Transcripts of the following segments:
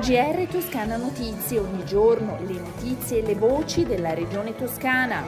GR Toscana Notizie, ogni giorno le notizie e le voci della regione toscana.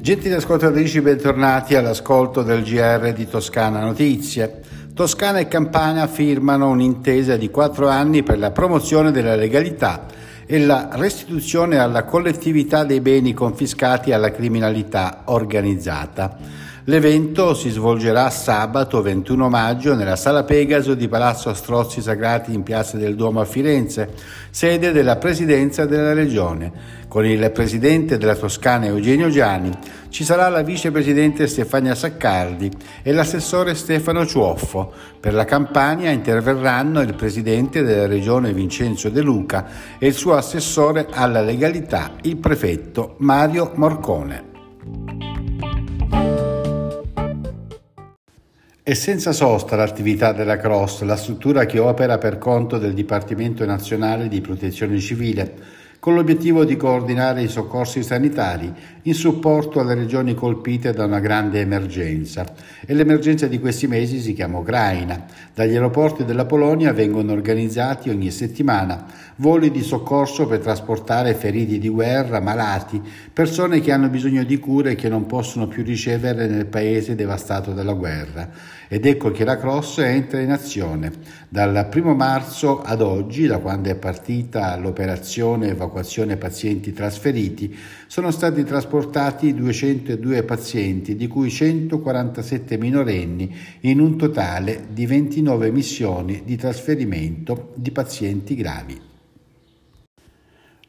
Gentili ascoltatrici, bentornati all'ascolto del GR di Toscana Notizie. Toscana e Campania firmano un'intesa di 4 anni per la promozione della legalità e la restituzione alla collettività dei beni confiscati alla criminalità organizzata. L'evento si svolgerà sabato 21 maggio nella Sala Pegaso di Palazzo Strozzi Sagrati in Piazza del Duomo a Firenze, sede della Presidenza della Regione. Con il Presidente della Toscana Eugenio Giani ci sarà la Vicepresidente Stefania Saccardi e l'Assessore Stefano Ciuoffo. Per la Campania interverranno il Presidente della Regione Vincenzo De Luca e il suo Assessore alla Legalità, il Prefetto Mario Morcone. È senza sosta l'attività della CROSS, la struttura che opera per conto del Dipartimento Nazionale di Protezione Civile, con l'obiettivo di coordinare i soccorsi sanitari in supporto alle regioni colpite da una grande emergenza. E l'emergenza di questi mesi si chiama Ucraina. Dagli aeroporti della Polonia vengono organizzati ogni settimana voli di soccorso per trasportare feriti di guerra, malati, persone che hanno bisogno di cure che non possono più ricevere nel paese devastato dalla guerra. Ed ecco che la CROSS entra in azione. Dal 1 marzo ad oggi, da quando è partita l'operazione evacuazione pazienti trasferiti, sono stati trasportati 202 pazienti, di cui 147 minorenni, in un totale di 29 missioni di trasferimento di pazienti gravi.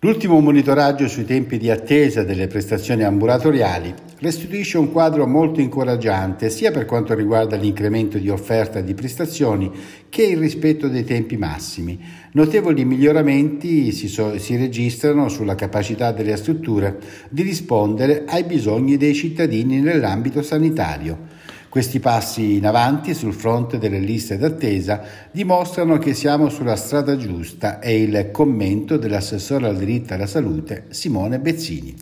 L'ultimo monitoraggio sui tempi di attesa delle prestazioni ambulatoriali restituisce un quadro molto incoraggiante sia per quanto riguarda l'incremento di offerta di prestazioni che il rispetto dei tempi massimi. Notevoli miglioramenti si registrano sulla capacità delle strutture di rispondere ai bisogni dei cittadini nell'ambito sanitario. Questi passi in avanti sul fronte delle liste d'attesa dimostrano che siamo sulla strada giusta, è il commento dell'assessore al diritto alla salute Simone Bezzini.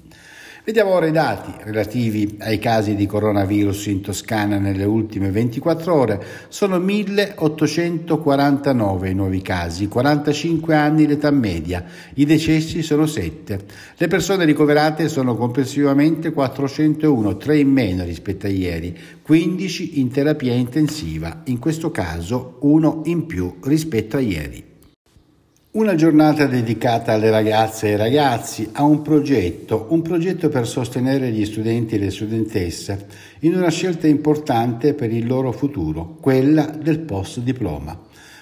Vediamo ora i dati relativi ai casi di coronavirus in Toscana nelle ultime 24 ore. Sono 1.849 i nuovi casi, 45 anni l'età media, i decessi sono 7. Le persone ricoverate sono complessivamente 401, 3 in meno rispetto a ieri, 15 in terapia intensiva, in questo caso 1 in più rispetto a ieri. Una giornata dedicata alle ragazze e ai ragazzi, a un progetto per sostenere gli studenti e le studentesse in una scelta importante per il loro futuro, quella del post diploma.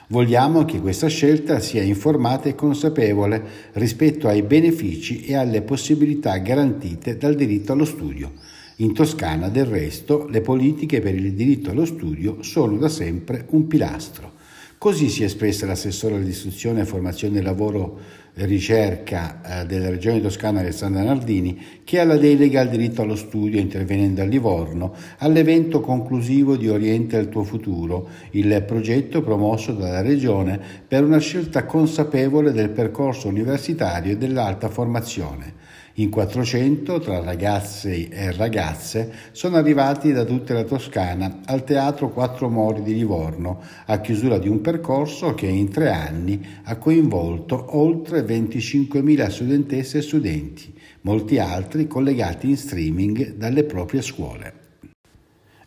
Vogliamo che questa scelta sia informata e consapevole rispetto ai benefici e alle possibilità garantite dal diritto allo studio. In Toscana, del resto, le politiche per il diritto allo studio sono da sempre un pilastro. Così si è espressa l'assessore all'istruzione, formazione, lavoro e ricerca della Regione Toscana Alessandra Nardini, che ha la delega al diritto allo studio, intervenendo a Livorno all'evento conclusivo di Oriente al Tuo Futuro, il progetto promosso dalla Regione per una scelta consapevole del percorso universitario e dell'alta formazione. In 400 tra ragazzi e ragazze sono arrivati da tutta la Toscana al Teatro Quattro Mori di Livorno, a chiusura di un percorso che in 3 anni ha coinvolto oltre 25.000 studentesse e studenti, molti altri collegati in streaming dalle proprie scuole.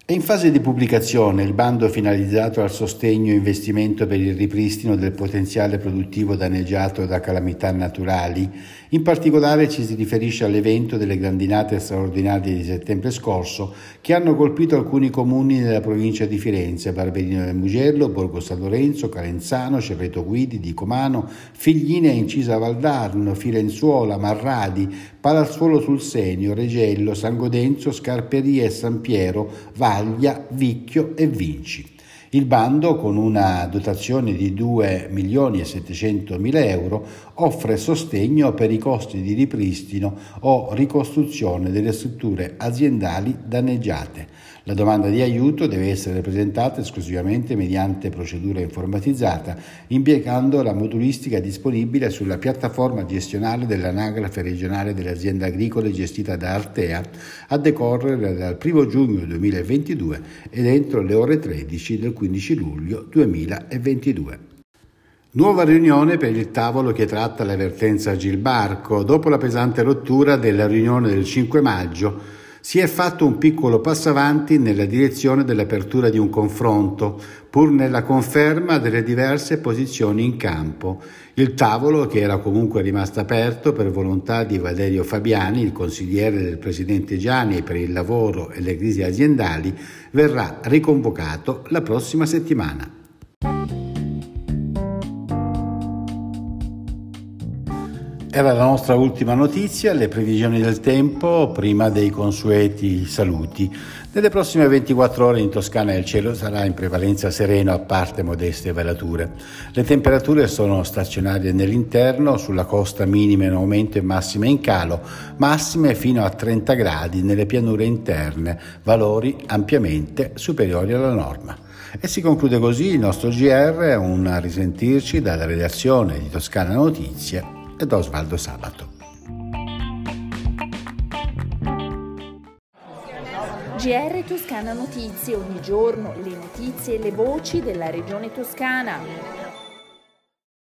È in fase di pubblicazione il bando finalizzato al sostegno e investimento per il ripristino del potenziale produttivo danneggiato da calamità naturali. In particolare ci si riferisce all'evento delle grandinate straordinarie di settembre scorso che hanno colpito alcuni comuni nella provincia di Firenze, Barberino del Mugello, Borgo San Lorenzo, Calenzano, Cerreto Guidi, Di Comano, Figline e Incisa Valdarno, Firenzuola, Marradi, Palazzolo sul Senio, Reggello, San Godenzo, Scarperia e San Piero, Vaglia, Vicchio e Vinci. Il bando, con una dotazione di 2.700.000 euro, offre sostegno per i costi di ripristino o ricostruzione delle strutture aziendali danneggiate. La domanda di aiuto deve essere presentata esclusivamente mediante procedura informatizzata, impiegando la modulistica disponibile sulla piattaforma gestionale dell'Anagrafe regionale delle aziende agricole gestita da Artea a decorrere dal 1 giugno 2022 ed entro le ore 13 del 15 luglio 2022. Nuova riunione per il tavolo che tratta l'avvertenza Gilbarco. Dopo la pesante rottura della riunione del 5 maggio, si è fatto un piccolo passo avanti nella direzione dell'apertura di un confronto, pur nella conferma delle diverse posizioni in campo. Il tavolo, che era comunque rimasto aperto per volontà di Valerio Fabiani, il consigliere del presidente Giani per il lavoro e le crisi aziendali, verrà riconvocato la prossima settimana. Era la nostra ultima notizia, le previsioni del tempo prima dei consueti saluti. Nelle prossime 24 ore in Toscana il cielo sarà in prevalenza sereno a parte modeste velature. Le temperature sono stazionarie nell'interno, sulla costa minime in aumento e massime in calo, massime fino a 30 gradi nelle pianure interne, valori ampiamente superiori alla norma. E si conclude così il nostro GR, un risentirci dalla redazione di Toscana Notizie e da Osvaldo Sabato. GR Toscana Notizie, ogni giorno le notizie e le voci della regione Toscana.